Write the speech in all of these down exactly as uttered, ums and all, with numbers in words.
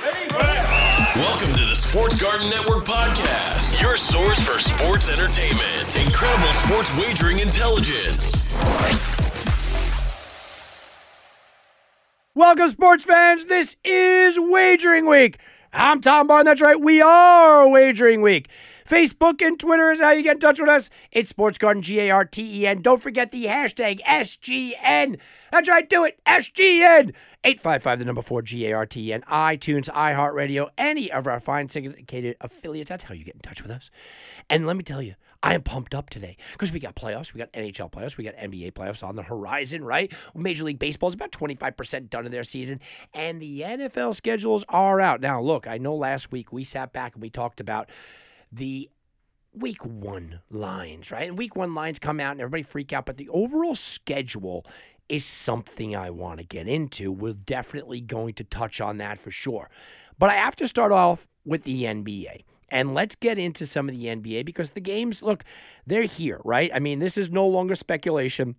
Welcome to the Sports Garden Network podcast, your source for sports entertainment, incredible sports wagering intelligence. Welcome, sports fans. This is Wagering Week. I'm Tom Barton. That's right. We are Wagering Week. Facebook and Twitter is how you get in touch with us. It's Sports Garden, G A R T E N. Don't forget the hashtag S G N. That's right. Do it. S G N. eight five five, the number four, G A R T E N. iTunes, iHeartRadio, any of our fine syndicated affiliates. That's how you get in touch with us. And let me tell you, I am pumped up today because we got playoffs. We got N H L playoffs. We got N B A playoffs on the horizon, right? Major League Baseball is about twenty-five percent done in their season, and the N F L schedules are out. Now, look, I know last week we sat back and we talked about the week one lines, right? And week one lines come out and everybody freak out, but the overall schedule is something I want to get into. We're definitely going to touch on that for sure. But I have to start off with the N B A. And let's get into some of the N B A because the games, look, they're here, right? I mean, this is no longer speculation.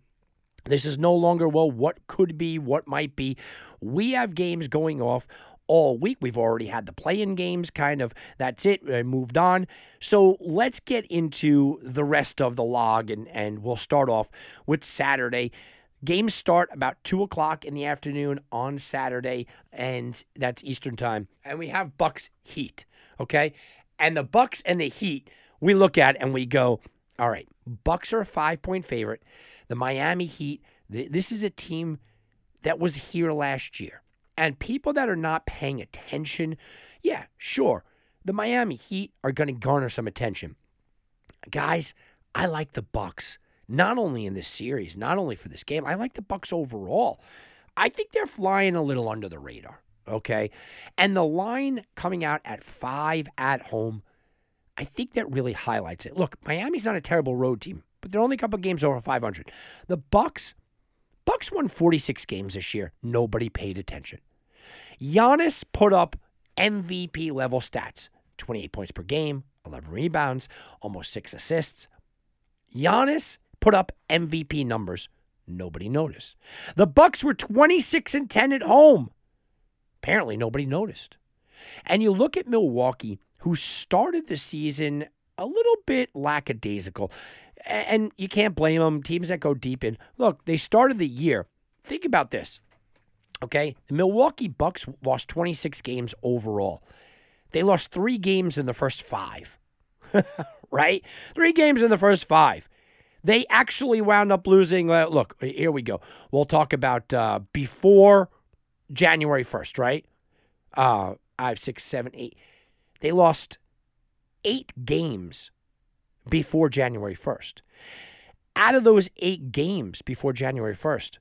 This is no longer, well, what could be, what might be. We have games going off all week. We've already had the play-in games, kind of. That's it. I moved on. So let's get into the rest of the log, and, and we'll start off with Saturday. Games start about two o'clock in the afternoon on Saturday, and that's Eastern time. And we have Bucks Heat, okay? And the Bucks and the Heat, we look at and we go, all right, Bucks are a five-point favorite. The Miami Heat, th- this is a team that was here last year. And people that are not paying attention, yeah, sure, the Miami Heat are going to garner some attention. Guys, I like the Bucks, not only in this series, not only for this game. I like the Bucks overall. I think they're flying a little under the radar. Okay, and the line coming out at five at home, I think that really highlights it. Look, Miami's not a terrible road team, but they're only a couple games over five hundred. The Bucks, Bucks won forty-six games this year. Nobody paid attention. Giannis put up M V P level stats: twenty-eight points per game, eleven rebounds, almost six assists. Giannis put up M V P numbers. Nobody noticed. The Bucks were twenty-six and ten at home. Apparently, nobody noticed. And you look at Milwaukee, who started the season a little bit lackadaisical. And you can't blame them. Teams that go deep in. Look, they started the year. Think about this, okay? The Milwaukee Bucks lost twenty-six games overall. They lost three games in the first five, right? Three games in the first five. They actually wound up losing. Uh, look, here we go. We'll talk about uh, before January first, right? Uh, five, six, seven, eight. They lost eight games before January first. Out of those eight games before January first,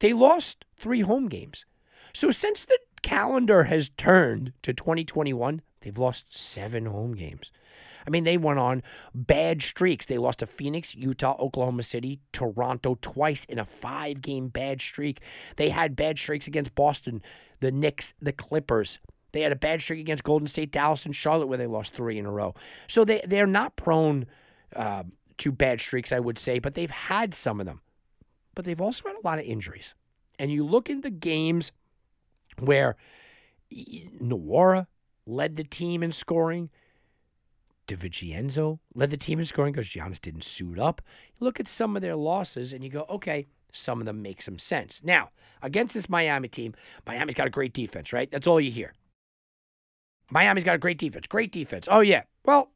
they lost three home games. So since the calendar has turned to twenty twenty-one, they've lost seven home games. I mean, they went on bad streaks. They lost to Phoenix, Utah, Oklahoma City, Toronto twice in a five-game bad streak. They had bad streaks against Boston, the Knicks, the Clippers. They had a bad streak against Golden State, Dallas, and Charlotte where they lost three in a row. So they, they're not prone uh, to bad streaks, I would say, but they've had some of them. But they've also had a lot of injuries. And you look at the games where Nwora led the team in scoring, DiVincenzo led the team in scoring because Giannis didn't suit up. You look at some of their losses and you go, okay, some of them make some sense. Now, against this Miami team, Miami's got a great defense, right? That's all you hear. Miami's got a great defense. Great defense. Oh, yeah. Well,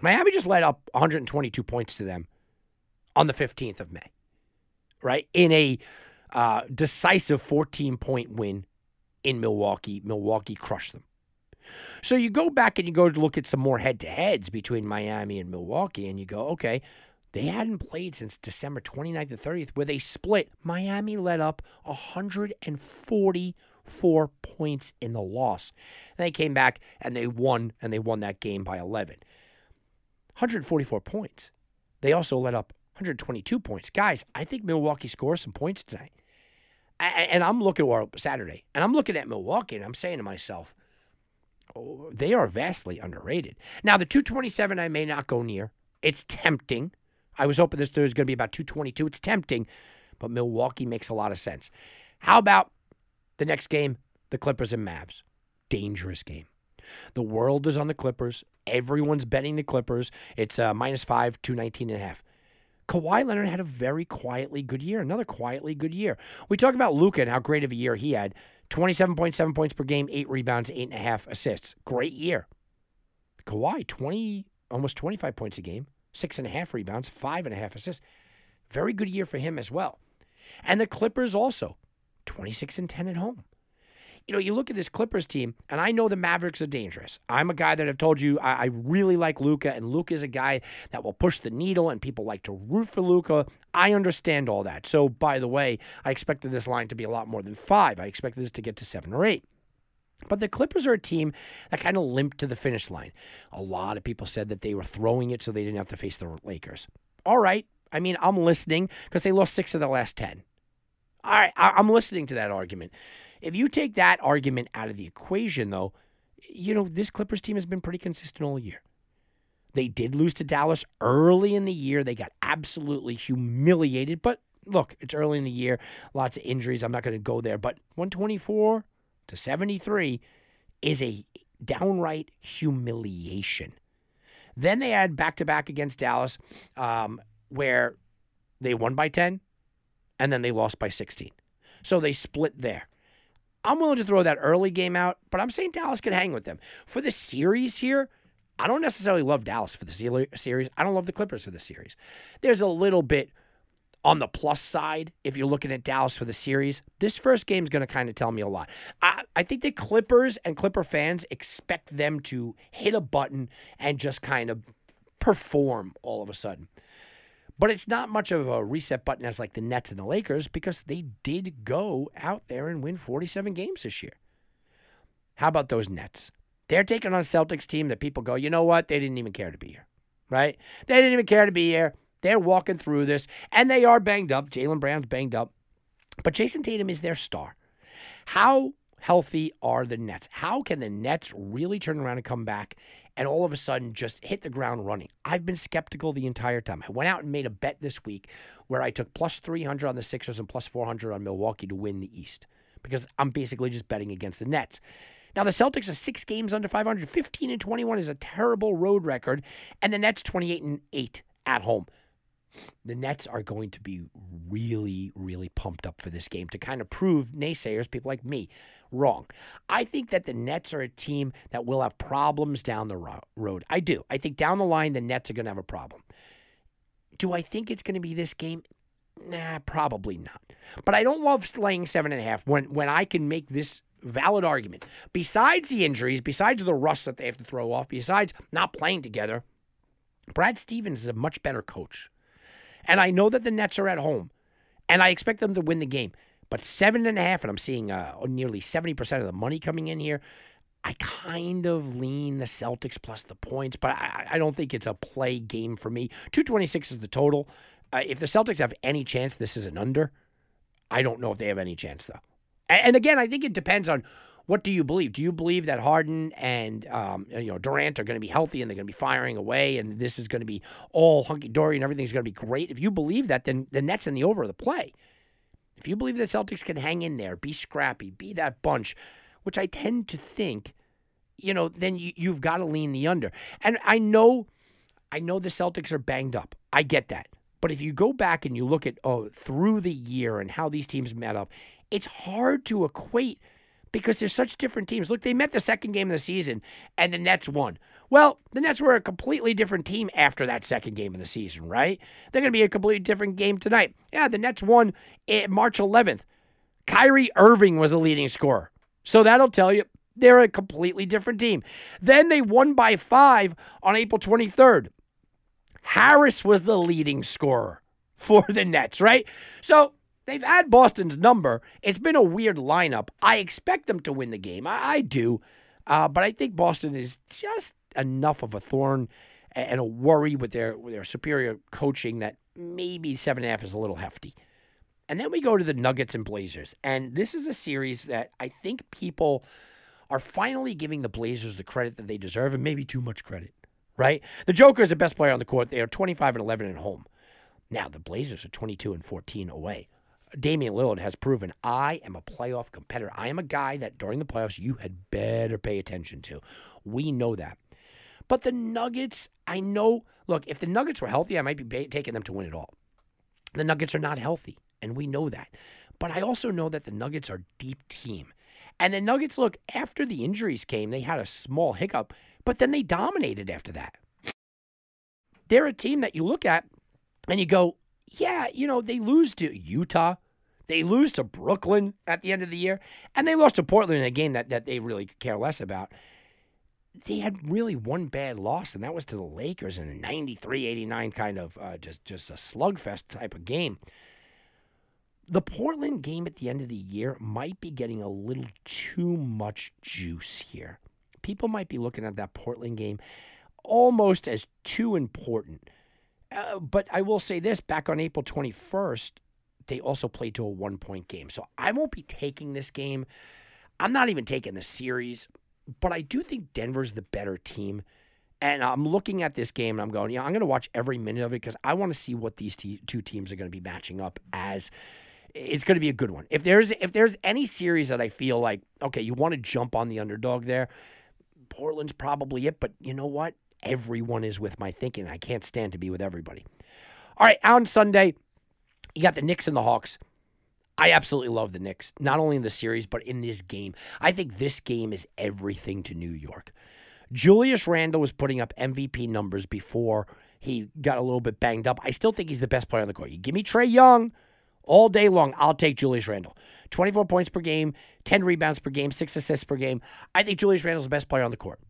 Miami just led up one hundred twenty-two points to them on the fifteenth of May, right? In a uh, decisive fourteen-point win in Milwaukee. Milwaukee crushed them. So you go back and you go to look at some more head-to-heads between Miami and Milwaukee, and you go, okay, they hadn't played since December twenty-ninth and thirtieth, where they split. Miami led up one hundred forty-four points in the loss. And they came back and they won, and they won that game by eleven. one hundred forty-four points. They also led up one hundred twenty-two points. Guys, I think Milwaukee scores some points tonight. And I'm looking at Saturday, and I'm looking at Milwaukee, and I'm saying to myself, oh, they are vastly underrated. Now, the two twenty-seven I may not go near. It's tempting. I was hoping this there was going to be about two twenty-two. It's tempting, but Milwaukee makes a lot of sense. How about the next game, the Clippers and Mavs? dangerous game. The world is on the Clippers. Everyone's betting the Clippers. It's uh, minus five, two nineteen and a half. Kawhi Leonard had a very quietly good year, another quietly good year. We talk about Luka and how great of a year he had. twenty-seven point seven points per game, eight rebounds, eight and a half assists. Great year. Kawhi, twenty, almost twenty-five points a game, six and a half rebounds, five and a half assists. Very good year for him as well. And the Clippers also, twenty-six and ten at home. You know, you look at this Clippers team, and I know the Mavericks are dangerous. I'm a guy that I've told you I, I really like Luka, and Luka is a guy that will push the needle, and people like to root for Luka. I understand all that. So, by the way, I expected this line to be a lot more than five. I expected this to get to seven or eight. But the Clippers are a team that kind of limped to the finish line. A lot of people said that they were throwing it so they didn't have to face the Lakers. All right. I mean, I'm listening because they lost six of the last ten. All right. I- I'm listening to that argument. If you take that argument out of the equation, though, you know, this Clippers team has been pretty consistent all year. They did lose to Dallas early in the year. They got absolutely humiliated. But, look, it's early in the year. Lots of injuries. I'm not going to go there. But one twenty-four to seventy-three is a downright humiliation. Then they had back-to-back against Dallas um, where they won by ten and then they lost by sixteen. So they split there. I'm willing to throw that early game out, but I'm saying Dallas could hang with them. For the series here, I don't necessarily love Dallas for the series. I don't love the Clippers for the series. There's a little bit on the plus side if you're looking at Dallas for the series. This first game is going to kind of tell me a lot. I, I think the Clippers and Clipper fans expect them to hit a button and just kind of perform all of a sudden. But it's not much of a reset button as like the Nets and the Lakers because they did go out there and win forty-seven games this year. How about those Nets? They're taking on a Celtics team that people go, you know what? They didn't even care to be here, right? They didn't even care to be here. They're walking through this, and they are banged up. Jaylen Brown's banged up. But Jayson Tatum is their star. How healthy are the Nets? How can the Nets really turn around and come back and all of a sudden just hit the ground running? I've been skeptical the entire time. I went out and made a bet this week where I took plus three hundred on the Sixers and plus four hundred on Milwaukee to win the East because I'm basically just betting against the Nets. Now, the Celtics are six games under five hundred. fifteen and twenty-one is a terrible road record, and the Nets twenty-eight and eight at home. The Nets are going to be really, really pumped up for this game to kind of prove naysayers, people like me, wrong. I think that the Nets are a team that will have problems down the road. I do. I think down the line, the Nets are going to have a problem. Do I think it's going to be this game? Nah, probably not. But I don't love laying seven and a half when, when I can make this valid argument. Besides the injuries, besides the rust that they have to throw off, besides not playing together, Brad Stevens is a much better coach. And I know that the Nets are at home, and I expect them to win the game. But seven and a half, and I'm seeing uh, nearly seventy percent of the money coming in here, I kind of lean the Celtics plus the points, but I, I don't think it's a play game for me. two twenty-six is the total. Uh, if the Celtics have any chance, this is an under. I don't know if they have any chance, though. And, and again, I think it depends on what do you believe. Do you believe that Harden and um, you know Durant are going to be healthy and they're going to be firing away and this is going to be all hunky-dory and everything's going to be great? If you believe that, then the Nets and the over of the play. If you believe the Celtics can hang in there, be scrappy, be that bunch, which I tend to think, you know, then you, you've got to lean the under. And I know I know the Celtics are banged up. I get that. But if you go back and you look at oh, through the year and how these teams met up, it's hard to equate because they're such different teams. Look, they met the second game of the season, and the Nets won. Well, the Nets were a completely different team after that second game of the season, right? They're going to be a completely different game tonight. Yeah, the Nets won March eleventh. Kyrie Irving was the leading scorer. So that'll tell you they're a completely different team. Then they won by five on April twenty-third. Harris was the leading scorer for the Nets, right? So they've had Boston's number. It's been a weird lineup. I expect them to win the game. I, I do. Uh, but I think Boston is just enough of a thorn and a worry with their, with their superior coaching that maybe seven and a half is a little hefty. And then we go to the Nuggets and Blazers. And this is a series that I think people are finally giving the Blazers the credit that they deserve and maybe too much credit, right? The Joker is the best player on the court. They are twenty-five and eleven at home. Now the Blazers are twenty-two and fourteen away. Damian Lillard has proven, I am a playoff competitor. I am a guy that during the playoffs you had better pay attention to. We know that. But the Nuggets, I know, look, if the Nuggets were healthy, I might be taking them to win it all. The Nuggets are not healthy, and we know that. But I also know that the Nuggets are a deep team. And the Nuggets, look, after the injuries came, they had a small hiccup, but then they dominated after that. They're a team that you look at and you go, yeah, you know, they lose to Utah. They lose to Brooklyn at the end of the year. And they lost to Portland in a game that, that they really care less about. They had really one bad loss, and that was to the Lakers in a ninety-three eighty-nine kind of uh, just, just a slugfest type of game. The Portland game at the end of the year might be getting a little too much juice here. People might be looking at that Portland game almost as too important. Uh, but I will say this, back on April twenty-first, they also played to a one-point game. So I won't be taking this game. I'm not even taking the series. But I do think Denver's the better team. And I'm looking at this game and I'm going, you know, I'm going to watch every minute of it because I want to see what these te- two teams are going to be matching up as. It's going to be a good one. If there's if there's any series that I feel like, okay, you want to jump on the underdog there, Portland's probably it. But you know what? Everyone is with my thinking. I can't stand to be with everybody. All right, on Sunday, you got the Knicks and the Hawks. I absolutely love the Knicks, not only in the series, but in this game. I think this game is everything to New York. Julius Randle was putting up M V P numbers before he got a little bit banged up. I still think he's the best player on the court. You give me Trae Young all day long, I'll take Julius Randle. twenty-four points per game, ten rebounds per game, six assists per game. I think Julius Randle's the best player on the court.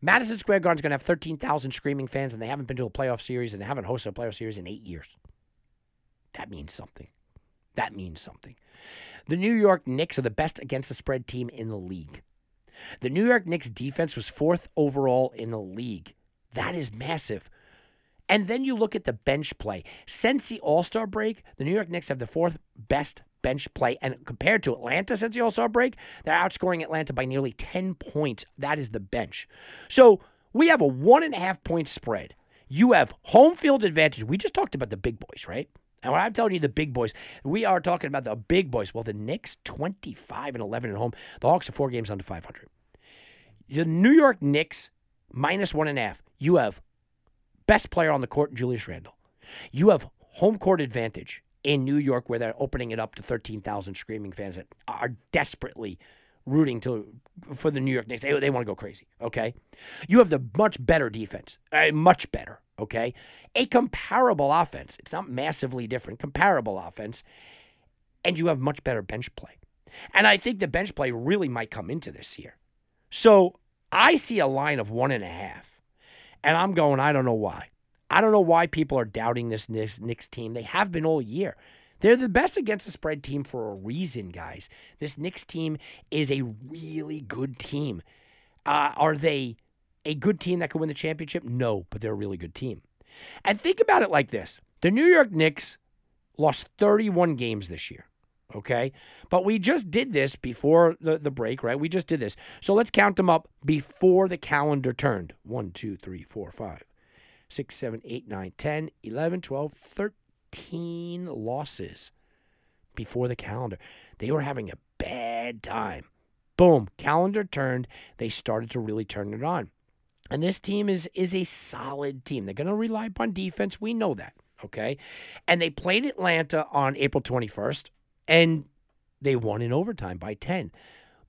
Madison Square Garden's going to have thirteen thousand screaming fans, and they haven't been to a playoff series, and they haven't hosted a playoff series in eight years. That means something. That means something. The New York Knicks are the best against the spread team in the league. The New York Knicks defense was fourth overall in the league. That is massive. And then you look at the bench play. Since the All-Star break, the New York Knicks have the fourth best bench play. And compared to Atlanta since the All-Star break, they're outscoring Atlanta by nearly ten points. That is the bench. So we have a one and a half point spread. You have home field advantage. We just talked about the big boys, right? And when I'm telling you the big boys, we are talking about the big boys. Well, the Knicks, twenty-five and eleven at home. The Hawks are four games under five hundred. The New York Knicks, minus one and a half. You have best player on the court, Julius Randle. You have home court advantage in New York where they're opening it up to thirteen thousand screaming fans that are desperately rooting to for the New York Knicks. They, they want to go crazy, okay? You have the much better defense, uh, much better. Okay, a comparable offense. It's not massively different. Comparable offense, and you have much better bench play. And I think the bench play really might come into this here. So I see a line of one and a half, and I'm going, I don't know why. I don't know why people are doubting this Knicks team. They have been all year. They're the best against the spread team for a reason, guys. This Knicks team is a really good team. Uh, are they a good team that could win the championship? No, but they're a really good team. And think about it like this. The New York Knicks lost thirty-one games this year, okay? But we just did this before the, the break, right? We just did this. So let's count them up before the calendar turned. one, two, three, four, five, six, seven, eight, nine, ten, eleven, twelve, thirteen losses before the calendar. They were having a bad time. Boom, calendar turned. They started to really turn it on. And this team is is a solid team. They're going to rely upon defense. We know that, okay? And they played Atlanta on April twenty-first, and they won in overtime by ten.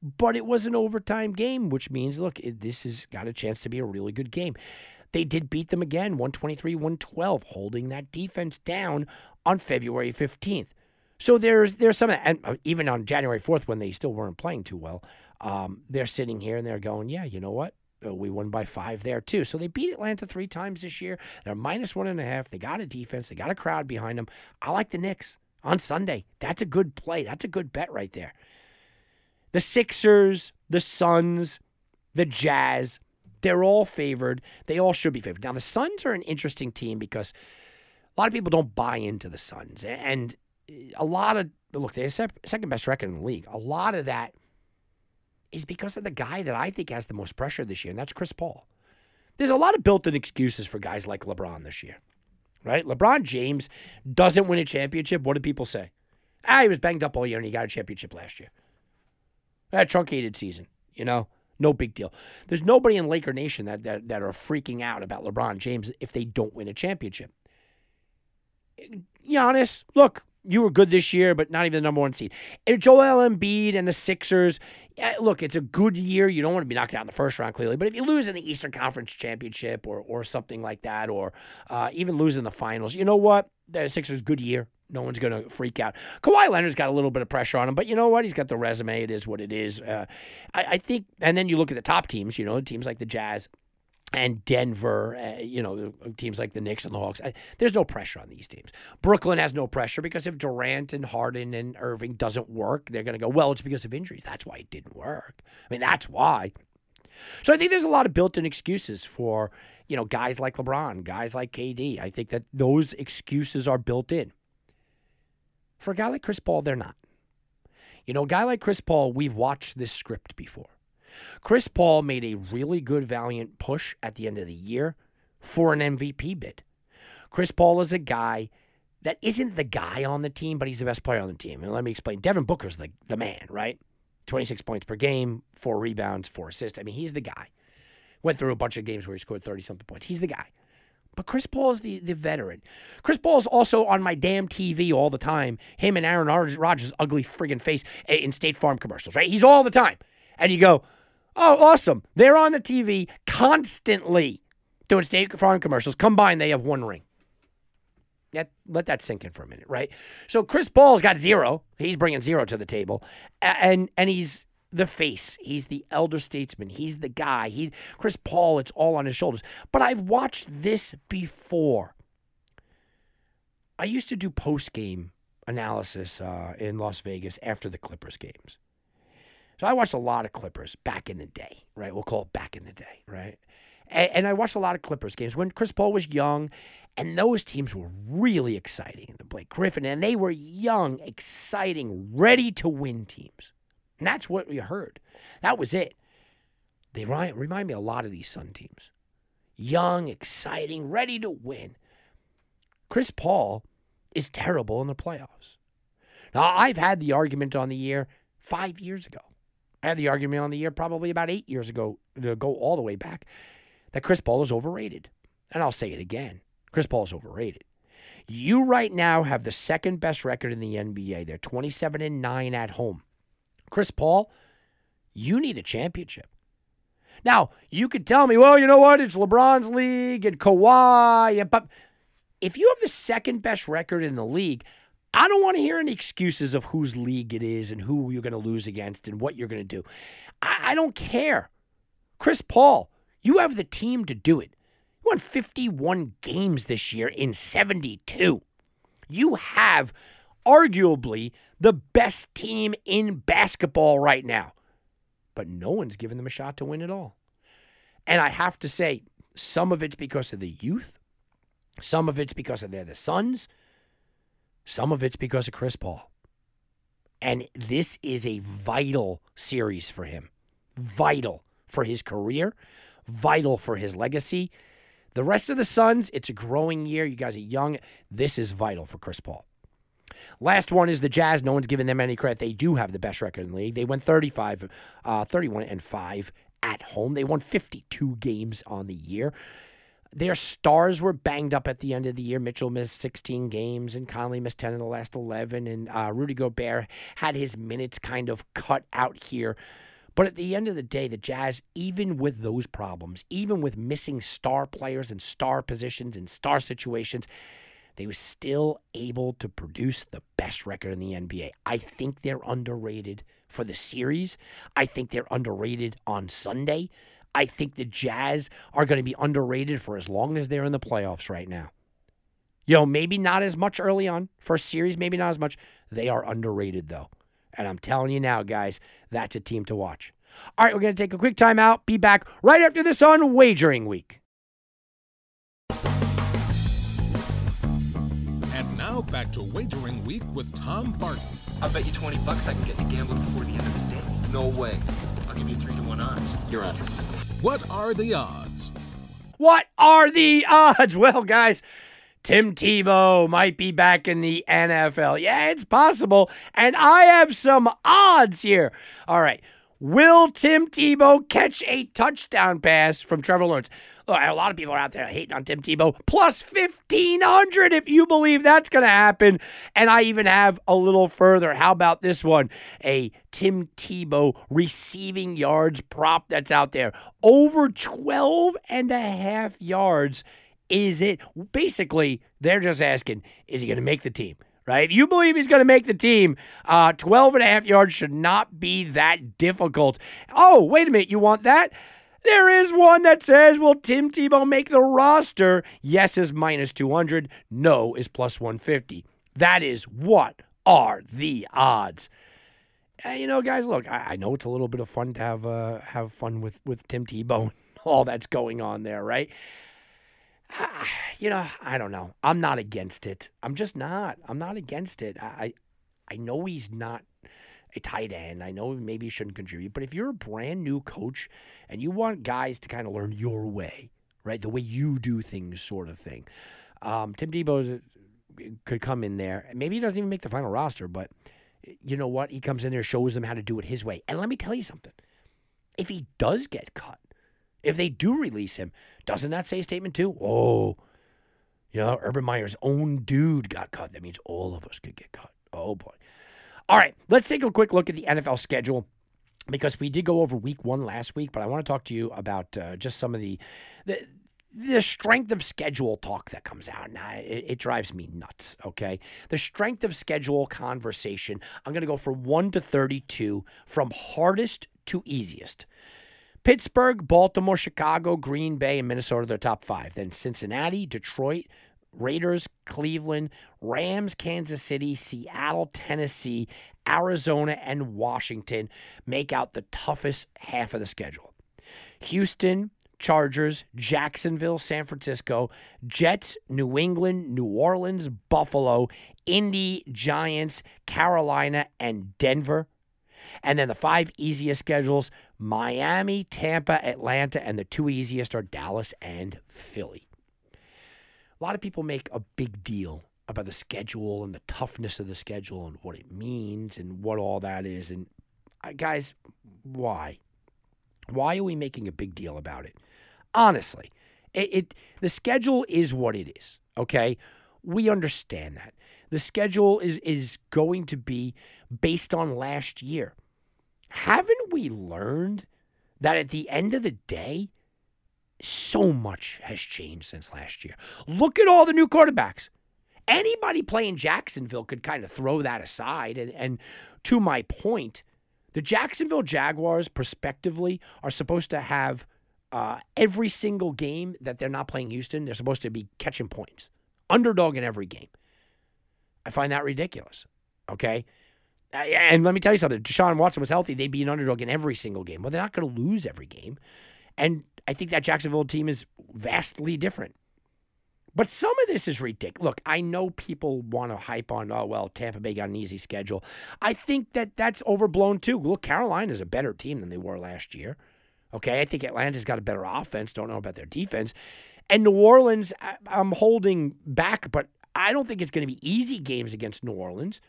But it was an overtime game, which means, look, it, this has got a chance to be a really good game. They did beat them again, one twenty-three one twelve, holding that defense down on February fifteenth. So there's there's some, and even on January fourth when they still weren't playing too well, um, they're sitting here and they're going, yeah, you know what? We won by five there, too. So they beat Atlanta three times this year. They're minus one and a half. They got a defense. They got a crowd behind them. I like the Knicks on Sunday. That's a good play. That's a good bet right there. The Sixers, the Suns, the Jazz, they're all favored. They all should be favored. Now, the Suns are an interesting team because a lot of people don't buy into the Suns. And a lot of, look, they're second best record in the league. A lot of that is because of the guy that I think has the most pressure this year, and that's Chris Paul. There's a lot of built-in excuses for guys like LeBron this year, right? LeBron James doesn't win a championship. What do people say? Ah, he was banged up all year and he got a championship last year. That truncated season, you know, no big deal. There's nobody in Laker Nation that, that, that are freaking out about LeBron James if they don't win a championship. Giannis, look, you were good this year, but not even the number one seed. Joel Embiid and the Sixers, look, it's a good year. You don't want to be knocked out in the first round, clearly. But if you lose in the Eastern Conference Championship or or something like that, or uh, even lose in the finals, you know what? The Sixers, good year. No one's going to freak out. Kawhi Leonard's got a little bit of pressure on him, but you know what? He's got the resume. It is what it is. Uh, I, I think, and then you look at the top teams, you know, teams like the Jazz and Denver, uh, you know, teams like the Knicks and the Hawks. I, there's no pressure on these teams. Brooklyn has no pressure because if Durant and Harden and Irving doesn't work, they're going to go, well, it's because of injuries. That's why it didn't work. I mean, that's why. So I think there's a lot of built-in excuses for, you know, guys like LeBron, guys like K D. I think that those excuses are built in. For a guy like Chris Paul, they're not. You know, a guy like Chris Paul, we've watched this script before. Chris Paul made a really good, valiant push at the end of the year for an M V P bid. Chris Paul is a guy that isn't the guy on the team, but he's the best player on the team. And let me explain. Devin Booker's the, the man, right? twenty-six points per game, four rebounds, four assists. I mean, he's the guy. Went through a bunch of games where he scored thirty-something points. He's the guy. But Chris Paul is the, the veteran. Chris Paul is also on my damn T V all the time. Him and Aaron Rodgers' ugly friggin' face in State Farm commercials, right? He's all the time. And you go, oh, awesome. They're on the T V constantly doing State Farm commercials. Combined, they have one ring. That, let that sink in for a minute, right? So Chris Paul's got zero. He's bringing zero to the table. And, and he's the face. He's the elder statesman. He's the guy. He, Chris Paul, it's all on his shoulders. But I've watched this before. I used to do post-game analysis uh, in Las Vegas after the Clippers games. So I watched a lot of Clippers back in the day, right? We'll call it back in the day, right? And, and I watched a lot of Clippers games when Chris Paul was young, and those teams were really exciting. The Blake Griffin, and they were young, exciting, ready-to-win teams. And that's what we heard. That was it. They remind me a lot of these Sun teams. Young, exciting, ready to win. Chris Paul is terrible in the playoffs. Now, I've had the argument on the year five years ago. I had the argument on the year probably about eight years ago, to go all the way back, that Chris Paul is overrated. And I'll say it again. Chris Paul is overrated. You right now have the second best record in the N B A. They're twenty-seven and nine at home. Chris Paul, you need a championship. Now, you could tell me, well, you know what? It's LeBron's league and Kawhi. And but if you have the second best record in the league, I don't want to hear any excuses of whose league it is and who you're going to lose against and what you're going to do. I, I don't care. Chris Paul, you have the team to do it. You won fifty-one games this year in seventy-two. You have arguably the best team in basketball right now. But no one's given them a shot to win at all. And I have to say, some of it's because of the youth. Some of it's because of they're the Suns. Some of it's because of Chris Paul. And this is a vital series for him. Vital for his career. Vital for his legacy. The rest of the Suns, it's a growing year. You guys are young. This is vital for Chris Paul. Last one is the Jazz. No one's giving them any credit. They do have the best record in the league. They went thirty-five, uh, thirty-one and five at home. They won fifty-two games on the year. Their stars were banged up at the end of the year. Mitchell missed sixteen games, and Conley missed ten in the last eleven, and uh, Rudy Gobert had his minutes kind of cut out here. But at the end of the day, the Jazz, even with those problems, even with missing star players and star positions and star situations, they were still able to produce the best record in the N B A. I think they're underrated for the series. I think they're underrated on Sunday. I think the Jazz are going to be underrated for as long as they're in the playoffs right now. You know, maybe not as much early on. First series, maybe not as much. They are underrated, though. And I'm telling you now, guys, that's a team to watch. All right, we're going to take a quick time out. Be back right after this on Wagering Week. Now back to Wagering Week with Tom Barton. I bet you twenty bucks I can get you gambling before the end of the day. No way. I'll give you three to one odds. You're on. What are the odds? What are the odds? Well, guys, Tim Tebow might be back in the N F L. Yeah, it's possible. And I have some odds here. All right. Will Tim Tebow catch a touchdown pass from Trevor Lawrence? Look, a lot of people are out there hating on Tim Tebow. Plus fifteen hundred if you believe that's going to happen. And I even have a little further. How about this one? A Tim Tebow receiving yards prop that's out there. Over twelve and a half yards. Is it? Basically, they're just asking, is he going to make the team? Right? If you believe he's going to make the team, uh, twelve and a half yards should not be that difficult. Oh, wait a minute. You want that? There is one that says, will Tim Tebow make the roster? Yes is minus two hundred. No is plus one fifty. That is what are the odds. Uh, you know, guys, look, I, I know it's a little bit of fun to have uh, have fun with, with Tim Tebow and all that's going on there, right? You know, I don't know. I'm not against it. I'm just not. I'm not against it. I I know he's not a tight end. I know maybe he shouldn't contribute. But if you're a brand new coach and you want guys to kind of learn your way, right, the way you do things sort of thing, um, Tim Tebow could come in there. Maybe he doesn't even make the final roster, but you know what? He comes in there, shows them how to do it his way. And let me tell you something. If he does get cut, if they do release him, doesn't that say statement too? Oh, you know, Urban Meyer's own dude got cut. That means all of us could get cut. Oh, boy. All right, let's take a quick look at the N F L schedule because we did go over week one last week, but I want to talk to you about uh, just some of the, the – the strength of schedule talk that comes out, and I, it, it drives me nuts, okay? The strength of schedule conversation, I'm going to go from one to thirty-two, from hardest to easiest. Pittsburgh, Baltimore, Chicago, Green Bay, and Minnesota, their top five. Then Cincinnati, Detroit, Raiders, Cleveland, Rams, Kansas City, Seattle, Tennessee, Arizona, and Washington make out the toughest half of the schedule. Houston, Chargers, Jacksonville, San Francisco, Jets, New England, New Orleans, Buffalo, Indy, Giants, Carolina, and Denver. And then the five easiest schedules, Miami, Tampa, Atlanta, and the two easiest are Dallas and Philly. A lot of people make a big deal about the schedule and the toughness of the schedule and what it means and what all that is. And guys, why? Why are we making a big deal about it? Honestly, it, it the schedule is what it is, okay? We understand that. The schedule is, is going to be based on last year. Haven't we learned that at the end of the day, so much has changed since last year? Look at all the new quarterbacks. Anybody playing Jacksonville could kind of throw that aside. And, and to my point, the Jacksonville Jaguars, prospectively, are supposed to have uh, every single game that they're not playing Houston, they're supposed to be catching points. Underdog in every game. I find that ridiculous, okay? And let me tell you something. Deshaun Watson was healthy. They'd be an underdog in every single game. Well, they're not going to lose every game. And I think that Jacksonville team is vastly different. But some of this is ridiculous. Look, I know people want to hype on, oh, well, Tampa Bay got an easy schedule. I think that that's overblown too. Look, Carolina's a better team than they were last year. Okay, I think Atlanta's got a better offense. Don't know about their defense. And New Orleans, I'm holding back, but I don't think it's going to be easy games against New Orleans.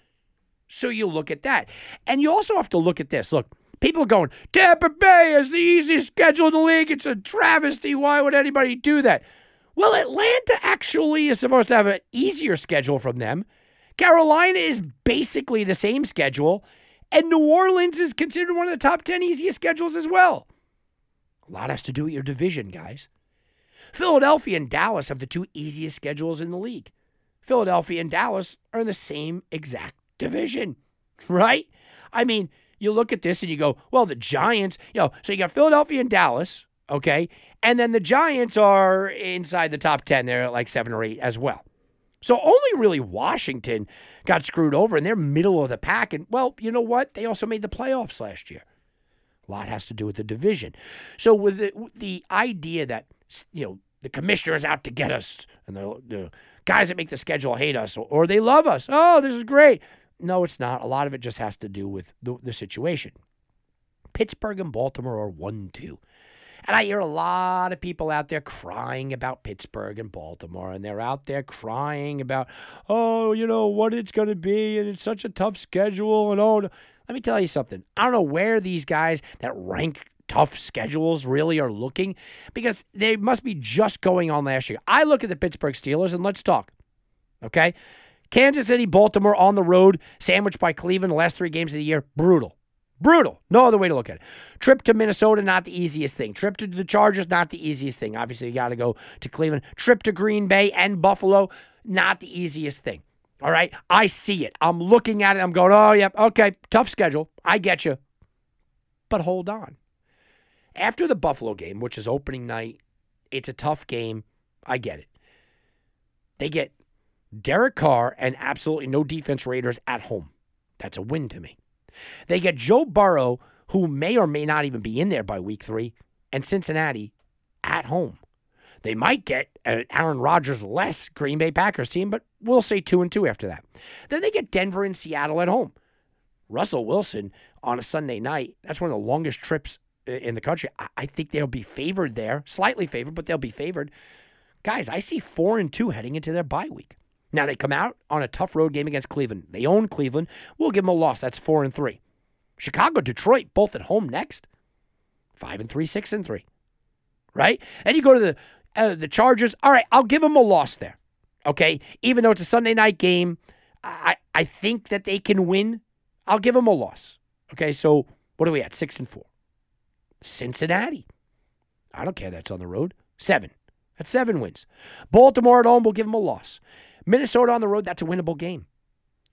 So you look at that. And you also have to look at this. Look, people are going, Tampa Bay is the easiest schedule in the league. It's a travesty. Why would anybody do that? Well, Atlanta actually is supposed to have an easier schedule from them. Carolina is basically the same schedule. And New Orleans is considered one of the top ten easiest schedules as well. A lot has to do with your division, guys. Philadelphia and Dallas have the two easiest schedules in the league. Philadelphia and Dallas are in the same exact division, right? I mean, you look at this and you go, well, the Giants, you know, so you got Philadelphia and Dallas, okay? And then the Giants are inside the top ten. They're at like seven or eight as well. So only really Washington got screwed over and they're middle of the pack. And, well, you know what? They also made the playoffs last year. A lot has to do with the division. So with the, with the idea that, you know, the commissioner is out to get us and the, the guys that make the schedule hate us or, or they love us. Oh, this is great. No, it's not. A lot of it just has to do with the, the situation. Pittsburgh and Baltimore are one two. And I hear a lot of people out there crying about Pittsburgh and Baltimore, and they're out there crying about, oh, you know, what it's going to be, and it's such a tough schedule, and oh. No. Let me tell you something. I don't know where these guys that rank tough schedules really are looking, because they must be just going on last year. I look at the Pittsburgh Steelers, and let's talk, okay? Kansas City, Baltimore on the road, sandwiched by Cleveland the last three games of the year. Brutal. Brutal. No other way to look at it. Trip to Minnesota, not the easiest thing. Trip to the Chargers, not the easiest thing. Obviously, you got to go to Cleveland. Trip to Green Bay and Buffalo, not the easiest thing. All right? I see it. I'm looking at it. I'm going, oh, yeah, okay, tough schedule. I get you. But hold on. After the Buffalo game, which is opening night, it's a tough game. I get it. They get Derek Carr and absolutely no defense Raiders at home. That's a win to me. They get Joe Burrow, who may or may not even be in there by week three, and Cincinnati at home. They might get an Aaron Rodgers less Green Bay Packers team, but we'll say two and two after that. Then they get Denver and Seattle at home. Russell Wilson on a Sunday night, that's one of the longest trips in the country. I think they'll be favored there, slightly favored, but they'll be favored. Guys, I see four and two heading into their bye week. Now, they come out on a tough road game against Cleveland. They own Cleveland. We'll give them a loss. That's four and three. Chicago, Detroit, both at home next. Five and three, six and three. Right? And you go to the uh, the Chargers. All right, I'll give them a loss there. Okay? Even though it's a Sunday night game, I, I think that they can win. I'll give them a loss. Okay, so what are we at? Six and four. Cincinnati. I don't care that's on the road. Seven. That's seven wins. Baltimore at home, we'll give them a loss. Minnesota on the road, that's a winnable game.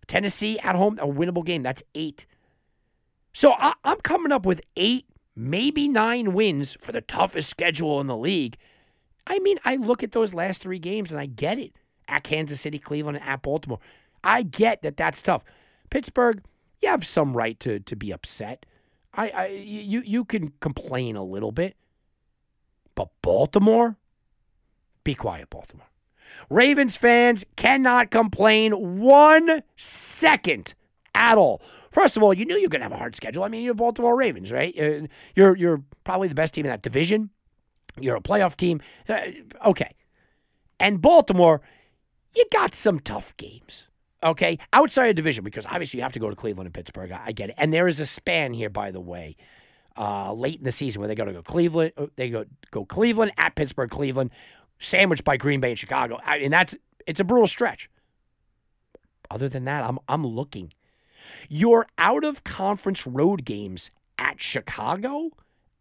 Tennessee at home, a winnable game. That's eight. So I, I'm coming up with eight, maybe nine wins for the toughest schedule in the league. I mean, I look at those last three games and I get it. At Kansas City, Cleveland, and at Baltimore. I get that that's tough. Pittsburgh, you have some right to, to be upset. I, I you you can complain a little bit. But Baltimore? Be quiet, Baltimore. Ravens fans cannot complain one second at all. First of all, you knew you were going to have a hard schedule. I mean, you're Baltimore Ravens, right? You're you're probably the best team in that division. You're a playoff team. Okay. And Baltimore, you got some tough games, okay? Outside of division, because obviously you have to go to Cleveland and Pittsburgh. I get it. And there is a span here, by the way, uh, late in the season where they got to go Cleveland. They go go Cleveland, at Pittsburgh, Cleveland, sandwiched by Green Bay and Chicago. I mean, that's it's a brutal stretch. Other than that, I'm I'm looking. You're out of conference road games at Chicago,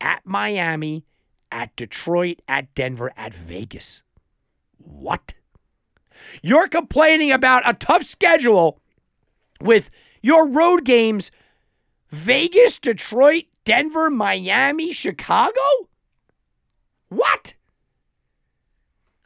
at Miami, at Detroit, at Denver, at Vegas. What? You're complaining about a tough schedule with your road games, Vegas, Detroit, Denver, Miami, Chicago? What?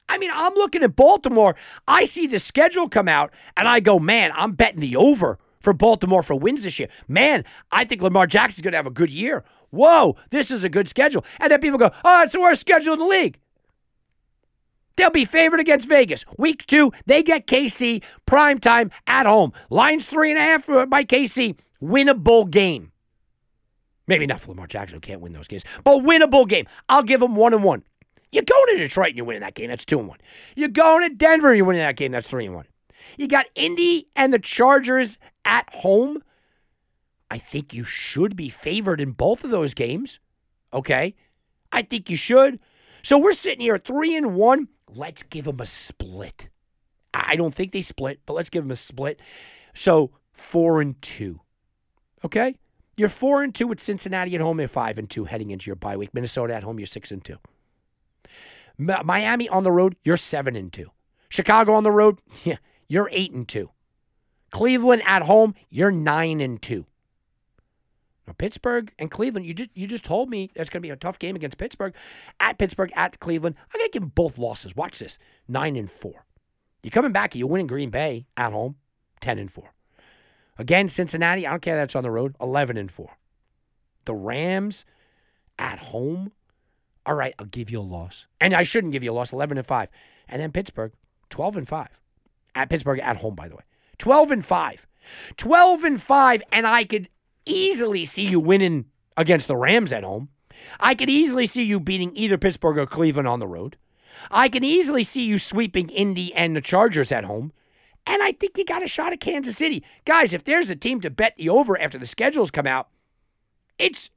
I mean, I'm looking at Baltimore. I see the schedule come out, and I go, man, I'm betting the over for Baltimore for wins this year. Man, I think Lamar Jackson's going to have a good year. Whoa, this is a good schedule. And then people go, oh, it's the worst schedule in the league. They'll be favored against Vegas. Week two, they get K C, primetime at home. Lines three and a half by K C, winnable game. Maybe not for Lamar Jackson, who can't win those games, but winnable game. I'll give them one and one. You're going to Detroit and you're winning that game. That's two and one. You're going to Denver and you're winning that game. That's three and one. You got Indy and the Chargers at home. I think you should be favored in both of those games. Okay? I think you should. So we're sitting here at three and one. Let's give them a split. I don't think they split, but let's give them a split. So four and two. Okay? You're four and two with Cincinnati at home. You're five and two heading into your bye week. Minnesota at home. You're six and two. Miami on the road, you're seven and two. Chicago on the road, yeah, you're eight and two. Cleveland at home, you're nine and two. Now Pittsburgh and Cleveland, you just you just told me that's going to be a tough game against Pittsburgh. At Pittsburgh, at Cleveland, I'm going to give them both losses. Watch this, nine and four. You're coming back, you're winning Green Bay at home, ten and four. Again, Cincinnati, I don't care that's on the road, eleven and four. The Rams at home. All right, I'll give you a loss. And I shouldn't give you a loss, eleven and five. And then Pittsburgh, twelve and five. At Pittsburgh, at home, by the way. twelve and five. twelve and five, and I could easily see you winning against the Rams at home. I could easily see you beating either Pittsburgh or Cleveland on the road. I can easily see you sweeping Indy and the Chargers at home. And I think you got a shot at Kansas City. Guys, if there's a team to bet the over after the schedules come out, it's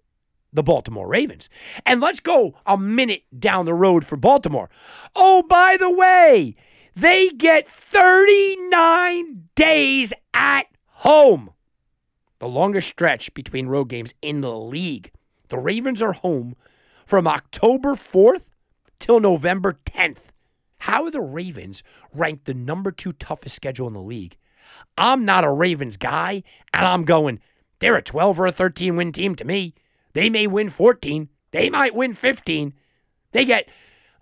the Baltimore Ravens. And let's go a minute down the road for Baltimore. Oh, by the way, they get thirty-nine days at home. The longest stretch between road games in the league. The Ravens are home from October fourth till November tenth. How are the Ravens ranked the number two toughest schedule in the league? I'm not a Ravens guy, and I'm going, they're a twelve or a thirteen win team to me. They may win fourteen. They might win fifteen. They get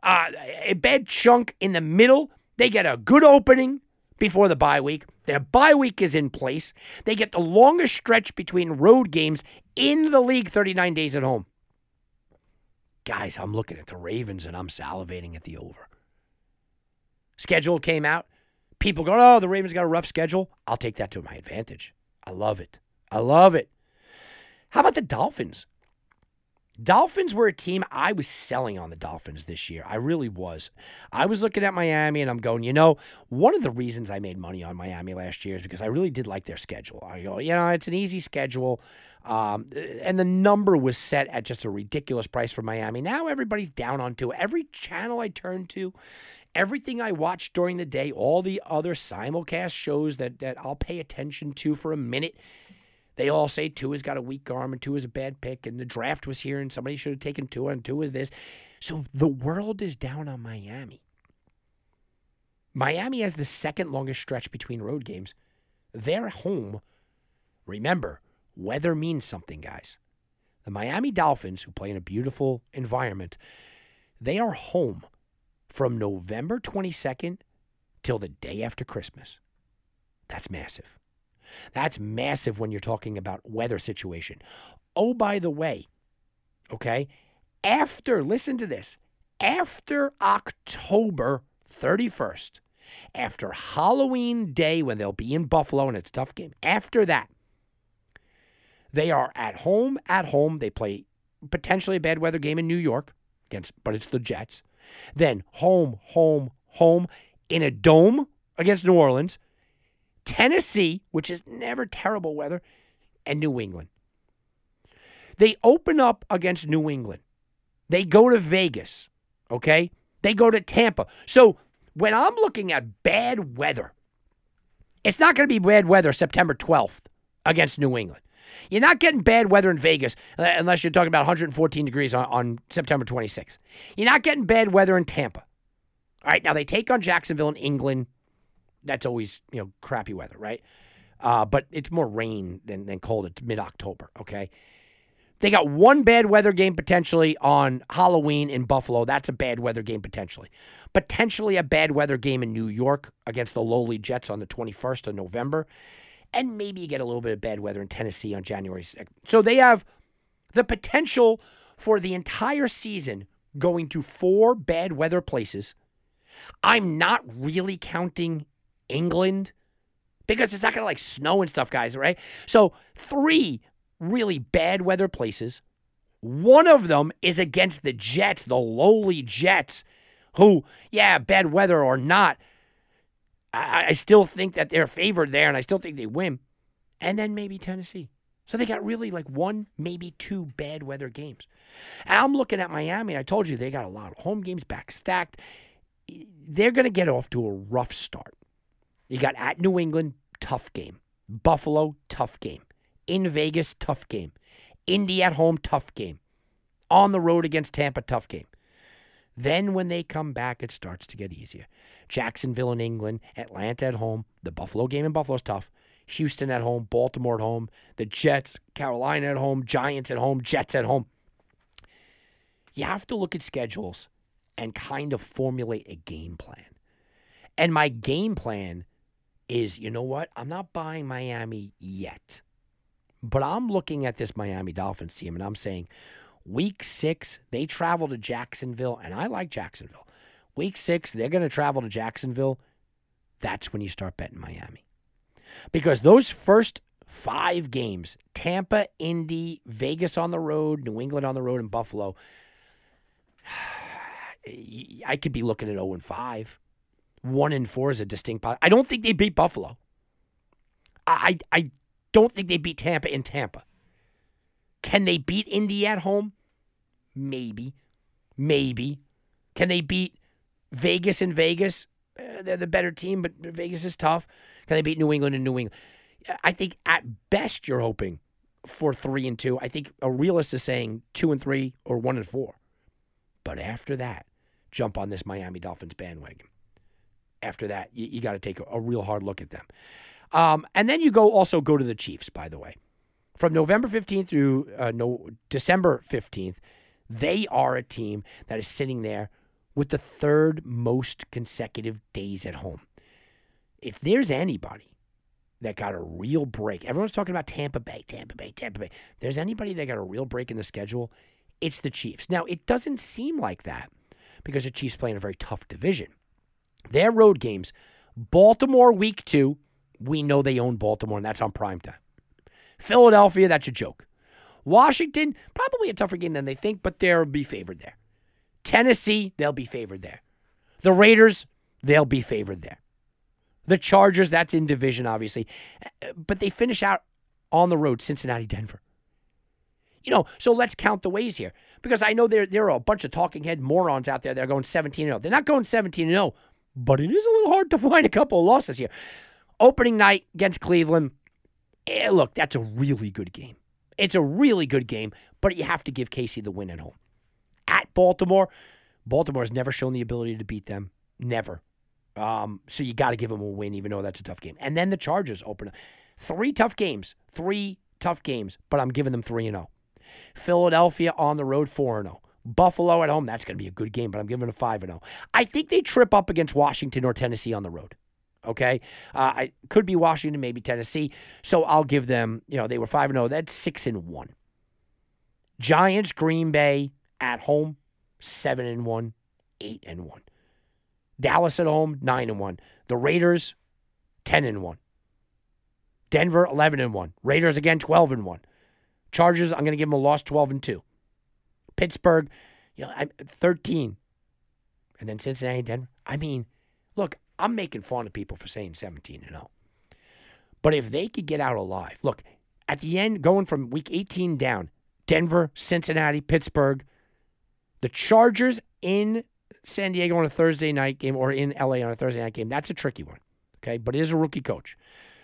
uh, a bad chunk in the middle. They get a good opening before the bye week. Their bye week is in place. They get the longest stretch between road games in the league, thirty-nine days at home. Guys, I'm looking at the Ravens, and I'm salivating at the over. Schedule came out. People go, oh, the Ravens got a rough schedule. I'll take that to my advantage. I love it. I love it. How about the Dolphins? Dolphins were a team I was selling on the Dolphins this year. I really was. I was looking at Miami, and I'm going, you know, one of the reasons I made money on Miami last year is because I really did like their schedule. I go, you know, it's an easy schedule. Um, and the number was set at just a ridiculous price for Miami. Now everybody's down on two. Every channel I turn to, everything I watch during the day, all the other simulcast shows that, that I'll pay attention to for a minute, they all say Tua's got a weak arm and Tua's a bad pick and the draft was here and somebody should have taken Tua and Tua's this. So the world is down on Miami. Miami has the second longest stretch between road games. They're home. Remember, weather means something, guys. The Miami Dolphins, who play in a beautiful environment, they are home from November twenty-second till the day after Christmas. That's massive. That's massive when you're talking about weather situation. Oh, by the way, okay, after, listen to this, after October thirty-first, after Halloween Day when they'll be in Buffalo and it's a tough game, after that, they are at home, at home. They play potentially a bad weather game in New York, against, but it's the Jets. Then home, home, home in a dome against New Orleans, Tennessee, which is never terrible weather, and New England. They open up against New England. They go to Vegas, okay? They go to Tampa. So when I'm looking at bad weather, it's not going to be bad weather September twelfth against New England. You're not getting bad weather in Vegas unless you're talking about one hundred fourteen degrees on, on September twenty-sixth. You're not getting bad weather in Tampa. All right, now they take on Jacksonville in England. That's always, you know, crappy weather, right? Uh, but it's more rain than, than cold. It's mid-October, okay? They got one bad weather game potentially on Halloween in Buffalo. That's a bad weather game potentially. Potentially a bad weather game in New York against the lowly Jets on the twenty-first of November. And maybe you get a little bit of bad weather in Tennessee on January second. So they have the potential for the entire season going to four bad weather places. I'm not really counting England because it's not going to like snow and stuff, guys, right? So three really bad weather places. One of them is against the Jets, the lowly Jets, who, yeah, bad weather or not, I, I still think that they're favored there, and I still think they win. And then maybe Tennessee. So they got really like one, maybe two bad weather games. And I'm looking at Miami, and I told you they got a lot of home games back stacked. They're going to get off to a rough start. You got at New England, tough game. Buffalo, tough game. In Vegas, tough game. Indy at home, tough game. On the road against Tampa, tough game. Then when they come back, it starts to get easier. Jacksonville in England, Atlanta at home. The Buffalo game in Buffalo is tough. Houston at home, Baltimore at home. The Jets, Carolina at home, Giants at home, Jets at home. You have to look at schedules and kind of formulate a game plan. And my game plan is, you know what? I'm not buying Miami yet. But I'm looking at this Miami Dolphins team, and I'm saying week six, they travel to Jacksonville, and I like Jacksonville. Week six, they're going to travel to Jacksonville. That's when you start betting Miami. Because those first Five games. Tampa, Indy, Vegas on the road, New England on the road, and Buffalo. I could be looking at oh and five. one and four is a distinct... I don't think they beat Buffalo. I, I don't think they beat Tampa in Tampa. Can they beat Indy at home? Maybe. Maybe. Can they beat Vegas in Vegas? Uh, they're the better team, but Vegas is tough. Can they beat New England in New England? I think at best you're hoping for three and two. I think a realist is saying two and three or one and four. But after that, jump on this Miami Dolphins bandwagon. After that, you, you got to take a, a real hard look at them. Um, and then you go also go to the Chiefs, by the way. From November fifteenth through uh, no, December fifteenth, they are a team that is sitting there with the third most consecutive days at home. If there's anybody that got a real break, everyone's talking about Tampa Bay, Tampa Bay, Tampa Bay. If there's anybody that got a real break in the schedule, it's the Chiefs. Now, it doesn't seem like that because the Chiefs play in a very tough division. Their road games, Baltimore week two, we know they own Baltimore, and that's on primetime. Philadelphia, that's a joke. Washington, probably a tougher game than they think, but they'll be favored there. Tennessee, they'll be favored there. The Raiders, they'll be favored there. The Chargers, that's in division, obviously. But they finish out on the road, Cincinnati, Denver. You know, so let's count the ways here. Because I know there, there are a bunch of talking head morons out there that are going seventeen and oh. They're not going seventeen and oh, but it is a little hard to find a couple of losses here. Opening night against Cleveland, eh, look, that's a really good game. It's a really good game, but you have to give K C the win at home. At Baltimore, Baltimore has never shown the ability to beat them. Never. Um, so you got to give them a win, even though that's a tough game. And then the Chargers open up. Three tough games. Three tough games, but I'm giving them three and oh. Philadelphia on the road, four and oh. Buffalo at home, that's going to be a good game, but I'm giving them five and oh. I think they trip up against Washington or Tennessee on the road. Okay? Uh, I could be Washington, maybe Tennessee. So I'll give them, you know, they were five and oh. That's six and one. Giants, Green Bay at home, seven and one, eight and one. Dallas at home, nine and one. The Raiders, ten and one. Denver, eleven and one. Raiders again, twelve and one. Chargers, I'm going to give them a loss, twelve and two. Pittsburgh, you know, I'm thirteen. And then Cincinnati, Denver. I mean, look, I'm making fun of people for saying seventeen and oh. But if they could get out alive, look, at the end, going from week eighteen down, Denver, Cincinnati, Pittsburgh, the Chargers in San Diego on a Thursday night game or in L A on a Thursday night game, that's a tricky one, okay? But it is a rookie coach.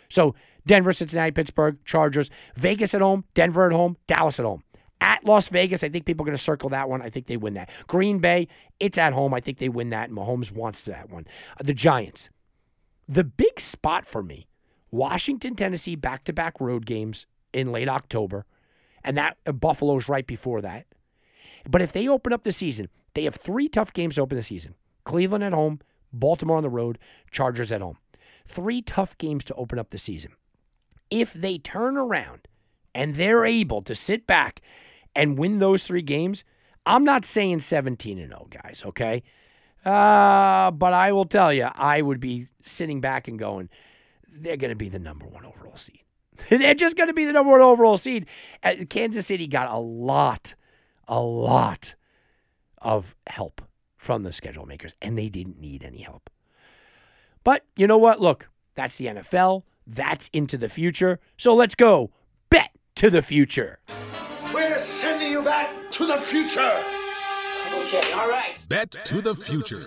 So Denver, Cincinnati, Pittsburgh, Chargers, Vegas at home, Denver at home, Dallas at home. At Las Vegas, I think people are going to circle that one. I think they win that. Green Bay, it's at home. I think they win that, and Mahomes wants that one. Uh, the Giants. The big spot for me, Washington, Tennessee, back-to-back road games in late October, and that uh, Buffalo's right before that. But if they open up the season, they have three tough games to open the season. Cleveland at home, Baltimore on the road, Chargers at home. Three tough games to open up the season. If they turn around and they're able to sit back and win those three games, I'm not saying seventeen and oh, guys, okay? Uh, but I will tell you, I would be sitting back and going, they're going to be the number one overall seed. They're just going to be the number one overall seed. Kansas City got a lot, a lot of help from the schedule makers, and they didn't need any help. But you know what? Look, that's the N F L. That's into the future. So let's go bet to the future. We're sending you back to the future. Okay, all right. Bet, bet to the future.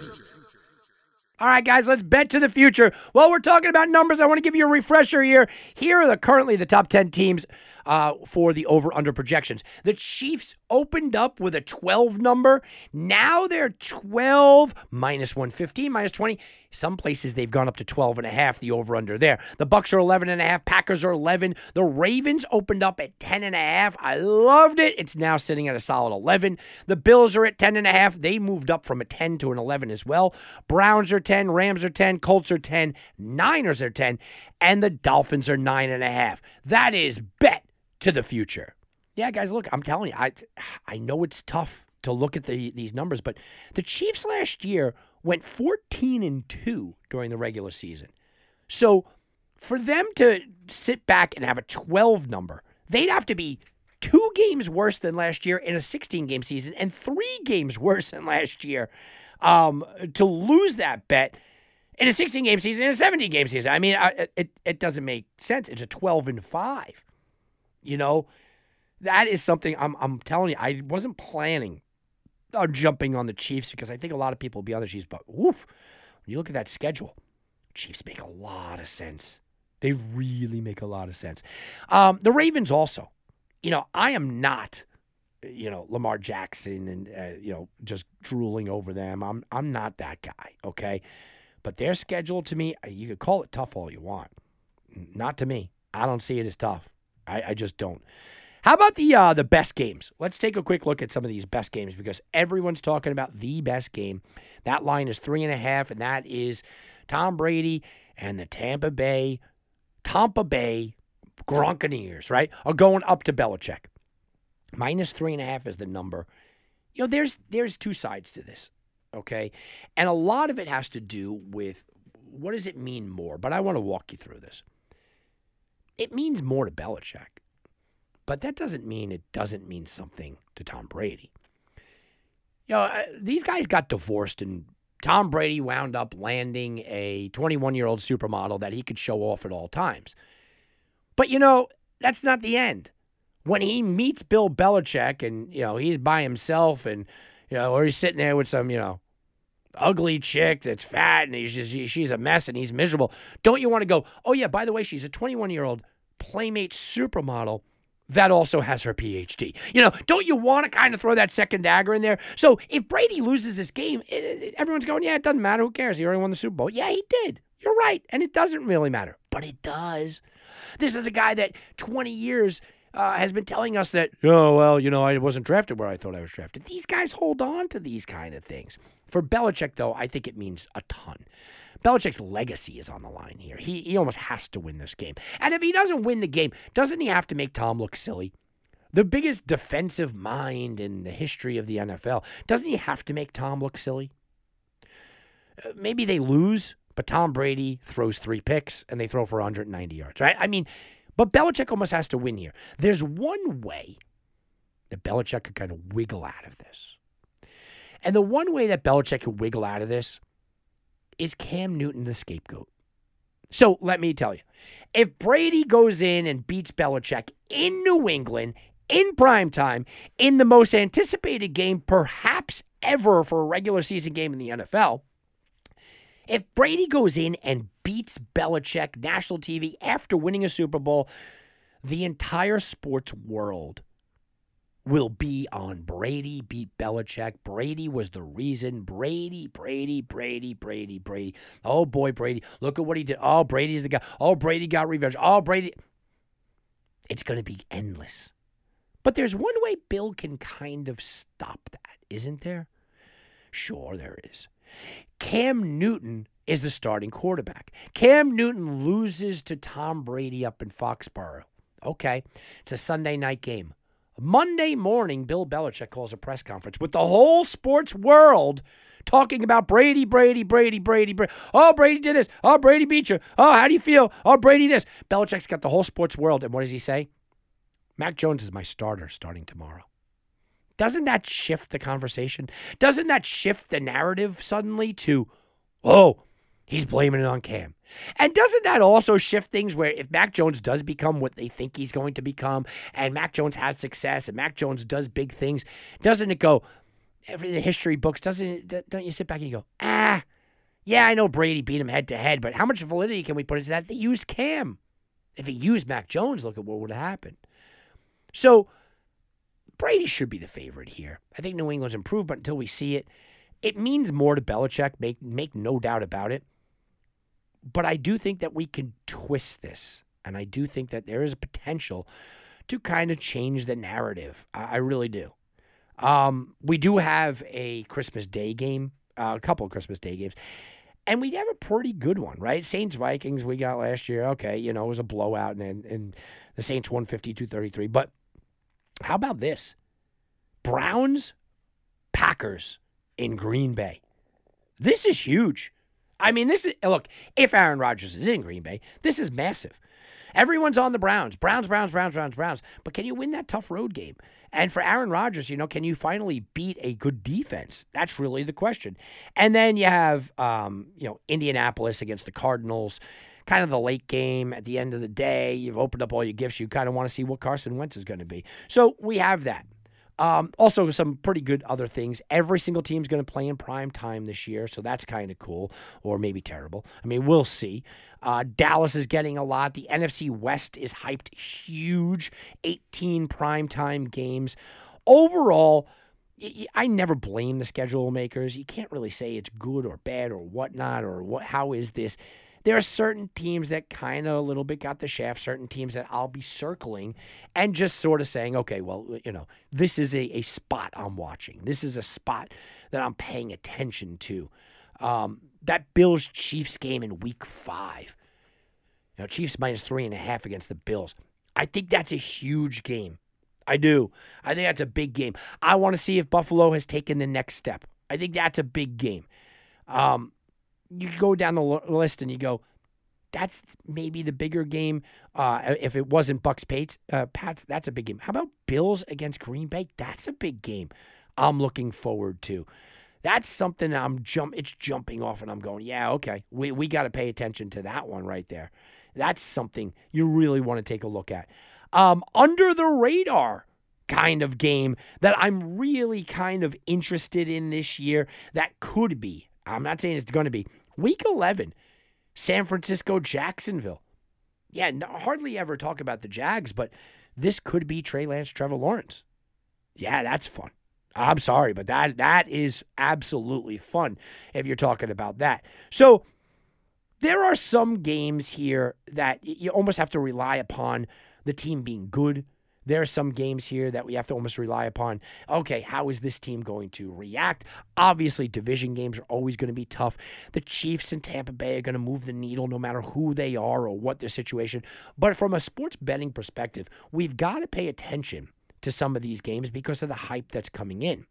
All right, guys, let's bet to the future. While we're talking about numbers, I want to give you a refresher here. Here are the, currently the top ten teams uh, for the over-under projections. The Chiefs opened up with a twelve number. Now they're twelve, minus one fifteen, minus twenty. Some places they've gone up to twelve and a half, the over-under there. The Bucks are eleven and a half. Packers are eleven. The Ravens opened up at ten and a half. I loved it. It's now sitting at a solid eleven. The Bills are at ten and a half. They moved up from a ten to an eleven as well. Browns are ten. Rams are ten. Colts are ten. Niners are ten. And the Dolphins are nine and a half. That is bet to the future. Yeah, guys, look, I'm telling you, I I know it's tough to look at the, these numbers, but the Chiefs last year went fourteen and two during the regular season. So for them to sit back and have a twelve number, they'd have to be two games worse than last year in a sixteen-game season and three games worse than last year um, to lose that bet in a sixteen-game season and a seventeen-game season. I mean, I, it, it doesn't make sense. It's a twelve and five. You know, that is something I'm I'm telling you, I wasn't planning on jumping on the Chiefs because I think a lot of people will be on the Chiefs, but woof, when you look at that schedule, Chiefs make a lot of sense. They really make a lot of sense. Um, the Ravens also. You know, I am not, you know, Lamar Jackson and, uh, you know, just drooling over them. I'm I'm not that guy, okay? But their schedule to me, you could call it tough all you want. Not to me. I don't see it as tough. I, I just don't. How about the uh, the best games? Let's take a quick look at some of these best games because everyone's talking about the best game. That line is three and a half, and that is Tom Brady and the Tampa Bay, Tampa Bay, Gronkaneers, right, are going up to Belichick. Minus three and a half is the number. You know, there's there's two sides to this, okay? And a lot of it has to do with what does it mean more? But I want to walk you through this. It means more to Belichick, but that doesn't mean it doesn't mean something to Tom Brady. You know, these guys got divorced, and Tom Brady wound up landing a twenty-one-year-old supermodel that he could show off at all times. But, you know, that's not the end. When he meets Bill Belichick and, you know, he's by himself and, you know, or he's sitting there with some, you know, ugly chick that's fat and he's just, she's a mess and he's miserable. Don't you want to go, oh, yeah, by the way, she's a twenty-one-year-old Playmate supermodel that also has her P H D. You know, don't you want to kind of throw that second dagger in there? So if Brady loses this game, it, it, everyone's going, yeah, it doesn't matter. Who cares? He already won the Super Bowl. Yeah, he did. You're right. And it doesn't really matter. But it does. This is a guy that twenty years uh, has been telling us that, oh, well, you know, I wasn't drafted where I thought I was drafted. These guys hold on to these kind of things. For Belichick, though, I think it means a ton. Belichick's legacy is on the line here. He he almost has to win this game. And if he doesn't win the game, doesn't he have to make Tom look silly? The biggest defensive mind in the history of the N F L, doesn't he have to make Tom look silly? Uh, maybe they lose. But Tom Brady throws three picks, and they throw for one hundred ninety yards, right? I mean, but Belichick almost has to win here. There's one way that Belichick could kind of wiggle out of this. And the one way that Belichick could wiggle out of this is Cam Newton the scapegoat. So let me tell you, if Brady goes in and beats Belichick in New England, in primetime, in the most anticipated game perhaps ever for a regular season game in the N F L— if Brady goes in and beats Belichick national T V after winning a Super Bowl, the entire sports world will be on Brady beat Belichick. Brady was the reason. Brady, Brady, Brady, Brady, Brady. Oh, boy, Brady. Look at what he did. Oh, Brady's the guy. Oh, Brady got revenge. Oh, Brady. It's going to be endless. But there's one way Bill can kind of stop that, isn't there? Sure, there is. Cam Newton is the starting quarterback. Cam Newton loses to Tom Brady up in Foxborough. Okay, it's a Sunday night game. Monday morning, Bill Belichick calls a press conference with the whole sports world talking about Brady, Brady, Brady, Brady, Brady. Oh, Brady did this. Oh, Brady beat you. Oh, how do you feel? Oh, Brady this. Belichick's got the whole sports world, and what does he say? Mac Jones is my starter starting tomorrow. Doesn't that shift the conversation? Doesn't that shift the narrative suddenly to, oh, he's blaming it on Cam? And doesn't that also shift things where if Mac Jones does become what they think he's going to become and Mac Jones has success and Mac Jones does big things, doesn't it go, every the history books, doesn't it, don't you sit back and you go, ah, yeah, I know Brady beat him head to head, but how much validity can we put into that? They used Cam. If he used Mac Jones, look at what would have happened. So, Brady should be the favorite here. I think New England's improved, but until we see it, it means more to Belichick, make make no doubt about it. But I do think that we can twist this, and I do think that there is a potential to kind of change the narrative. I, I really do. Um, we do have a Christmas Day game, uh, a couple of Christmas Day games, and we have a pretty good one, right? Saints-Vikings we got last year. Okay, you know, it was a blowout, and, and the Saints won one fifty to two thirty-three, but how about this? Browns, Packers in Green Bay. This is huge. I mean, this is, look, if Aaron Rodgers is in Green Bay, this is massive. Everyone's on the Browns. Browns, Browns, Browns, Browns, Browns. But can you win that tough road game? And for Aaron Rodgers, you know, can you finally beat a good defense? That's really the question. And then you have, um, you know, Indianapolis against the Cardinals. Kind of the late game at the end of the day. You've opened up all your gifts. You kind of want to see what Carson Wentz is going to be. So we have that. Um, also, some pretty good other things. Every single team's going to play in prime time this year, so that's kind of cool, or maybe terrible. I mean, we'll see. Uh, Dallas is getting a lot. The N F C West is hyped huge. eighteen primetime games. Overall, y- I never blame the schedule makers. You can't really say it's good or bad or whatnot or what. How is this? There are certain teams that kind of a little bit got the shaft, certain teams that I'll be circling and just sort of saying, okay, well, you know, this is a, a spot I'm watching. This is a spot that I'm paying attention to. Um, that Bills-Chiefs game in week five. You know, Chiefs minus three and a half against the Bills. I think that's a huge game. I do. I think that's a big game. I want to see if Buffalo has taken the next step. I think that's a big game. Um You go down the list and you go, that's maybe the bigger game. Uh, if it wasn't Bucks Pats, uh, Pats, that's a big game. How about Bills against Green Bay? That's a big game. I'm looking forward to. That's something I'm jump. It's jumping off, and I'm going, yeah, okay. We we got to pay attention to that one right there. That's something you really want to take a look at. Um, under the radar kind of game that I'm really kind of interested in this year. That could be. I'm not saying it's going to be. Week eleven, San Francisco, Jacksonville. Yeah, no, hardly ever talk about the Jags, but this could be Trey Lance, Trevor Lawrence. Yeah, that's fun. I'm sorry, but that that is absolutely fun if you're talking about that. So there are some games here that you almost have to rely upon the team being good. There are some games here that we have to almost rely upon. Okay, how is this team going to react? Obviously, division games are always going to be tough. The Chiefs and Tampa Bay are going to move the needle no matter who they are or what their situation. But from a sports betting perspective, we've got to pay attention to some of these games because of the hype that's coming in,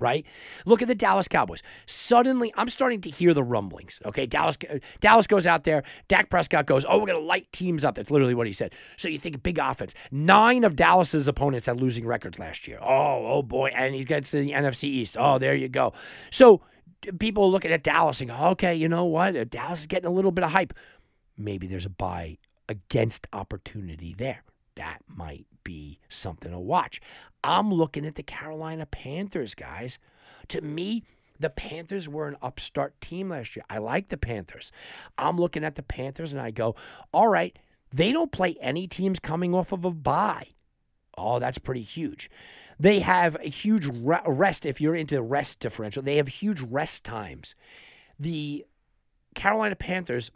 right? Look at the Dallas Cowboys. Suddenly, I'm starting to hear the rumblings, okay? Dallas Dallas goes out there. Dak Prescott goes, oh, we're going to light teams up. That's literally what he said. So you think big offense. Nine of Dallas's opponents had losing records last year. Oh, oh, boy, and he gets to the N F C East. Oh, there you go. So people are looking at Dallas and go, okay, you know what? Dallas is getting a little bit of hype. Maybe there's a buy against opportunity there. That might be something to watch. I'm looking at the Carolina Panthers, guys. To me, the Panthers were an upstart team last year. I like the Panthers. I'm looking at the Panthers and I go, all right, they don't play any teams coming off of a bye. Oh, that's pretty huge. They have a huge re- rest, if you're into rest differential, they have huge rest times. The Carolina Panthers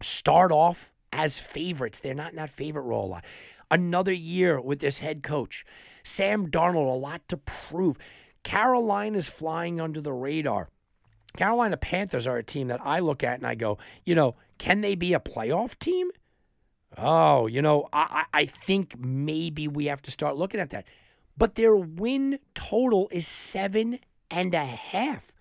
start off as favorites. They're not in that favorite role a lot. Another year with this head coach. Sam Darnold, a lot to prove. Carolina's flying under the radar. Carolina Panthers are a team that I look at and I go, you know, can they be a playoff team? Oh, you know, I, I think maybe we have to start looking at that. But their win total is seven and a half.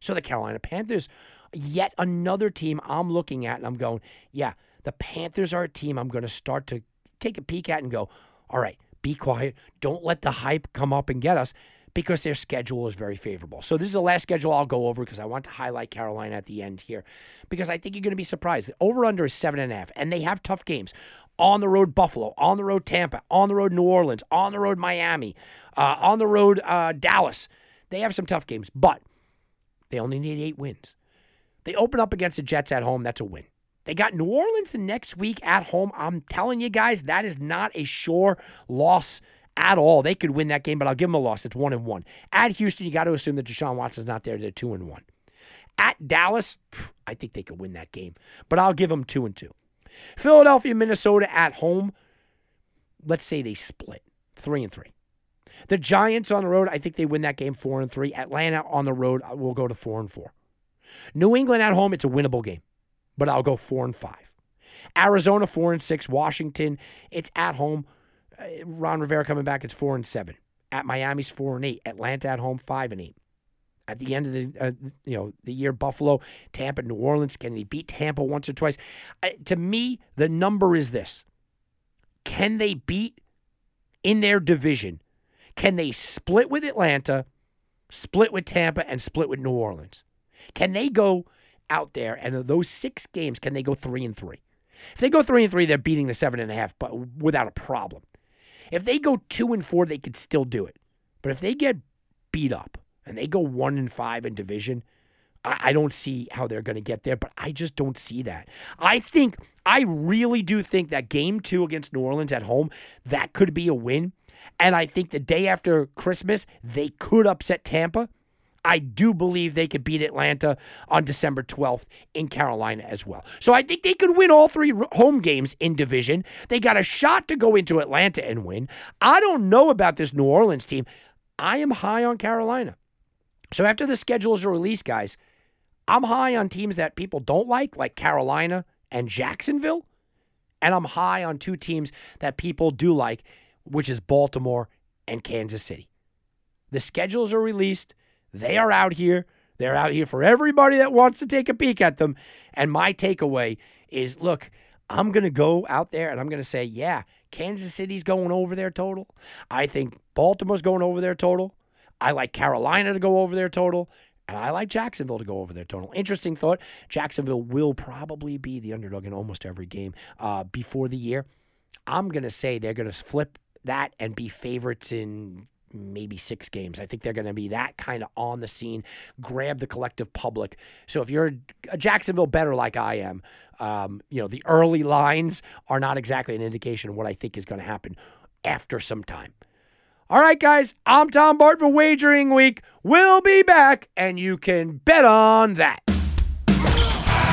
So the Carolina Panthers, yet another team I'm looking at and I'm going, yeah, the Panthers are a team I'm going to start to take a peek at and go, all right, be quiet. Don't let the hype come up and get us because their schedule is very favorable. So this is the last schedule I'll go over because I want to highlight Carolina at the end here because I think you're going to be surprised. The over-under is seven and a half, and they have tough games. On the road, Buffalo. On the road, Tampa. On the road, New Orleans. On the road, Miami. Uh, on the road, uh, Dallas. They have some tough games, but they only need eight wins. They open up against the Jets at home. That's a win. They got New Orleans the next week at home. I'm telling you guys, that is not a sure loss at all. They could win that game, but I'll give them a loss. It's one and one. At Houston, you got to assume that Deshaun Watson's not there. They're two and one. At Dallas, I think they could win that game, but I'll give them two and two. Philadelphia, Minnesota at home. Let's say they split three and three. The Giants on the road, I think they win that game four and three. Atlanta on the road will go to four and four. New England at home, it's a winnable game. But I'll go four and five. Arizona four and six. Washington, it's at home. Ron Rivera coming back. It's four and seven. At Miami's four and eight. Atlanta at home five and eight. at the end of the uh, you know the year, Buffalo, Tampa, New Orleans. Can they beat Tampa once or twice? I, to me, the number is this. Can they beat in their division? Can they split with Atlanta, split with Tampa, and split with New Orleans? Can they go out there, and of those six games, can they go three and three? If they go three and three, they're beating the seven and a half, but without a problem. If they go two and four, they could still do it. But if they get beat up and they go one and five in division, I, I don't see how they're going to get there. But I just don't see that. I think, I really do think that game two against New Orleans at home, that could be a win. And I think the day after Christmas, they could upset Tampa. I do believe they could beat Atlanta on December twelfth in Carolina as well. So I think they could win all three home games in division. They got a shot to go into Atlanta and win. I don't know about this New Orleans team. I am high on Carolina. So after the schedules are released, guys, I'm high on teams that people don't like, like Carolina and Jacksonville. And I'm high on two teams that people do like, which is Baltimore and Kansas City. The schedules are released. They are out here. They're out here for everybody that wants to take a peek at them. And my takeaway is, look, I'm going to go out there and I'm going to say, yeah, Kansas City's going over their total. I think Baltimore's going over their total. I like Carolina to go over their total. And I like Jacksonville to go over their total. Interesting thought. Jacksonville will probably be the underdog in almost every game uh, before the year. I'm going to say they're going to flip that and be favorites in maybe six games. I think they're going to be that kind of on the scene, grab the collective public. So if you're a Jacksonville bettor like I am, um, you know, the early lines are not exactly an indication of what I think is going to happen after some time. All right, guys, I'm Tom Barton for Wagering Week. We'll be back, and you can bet on that.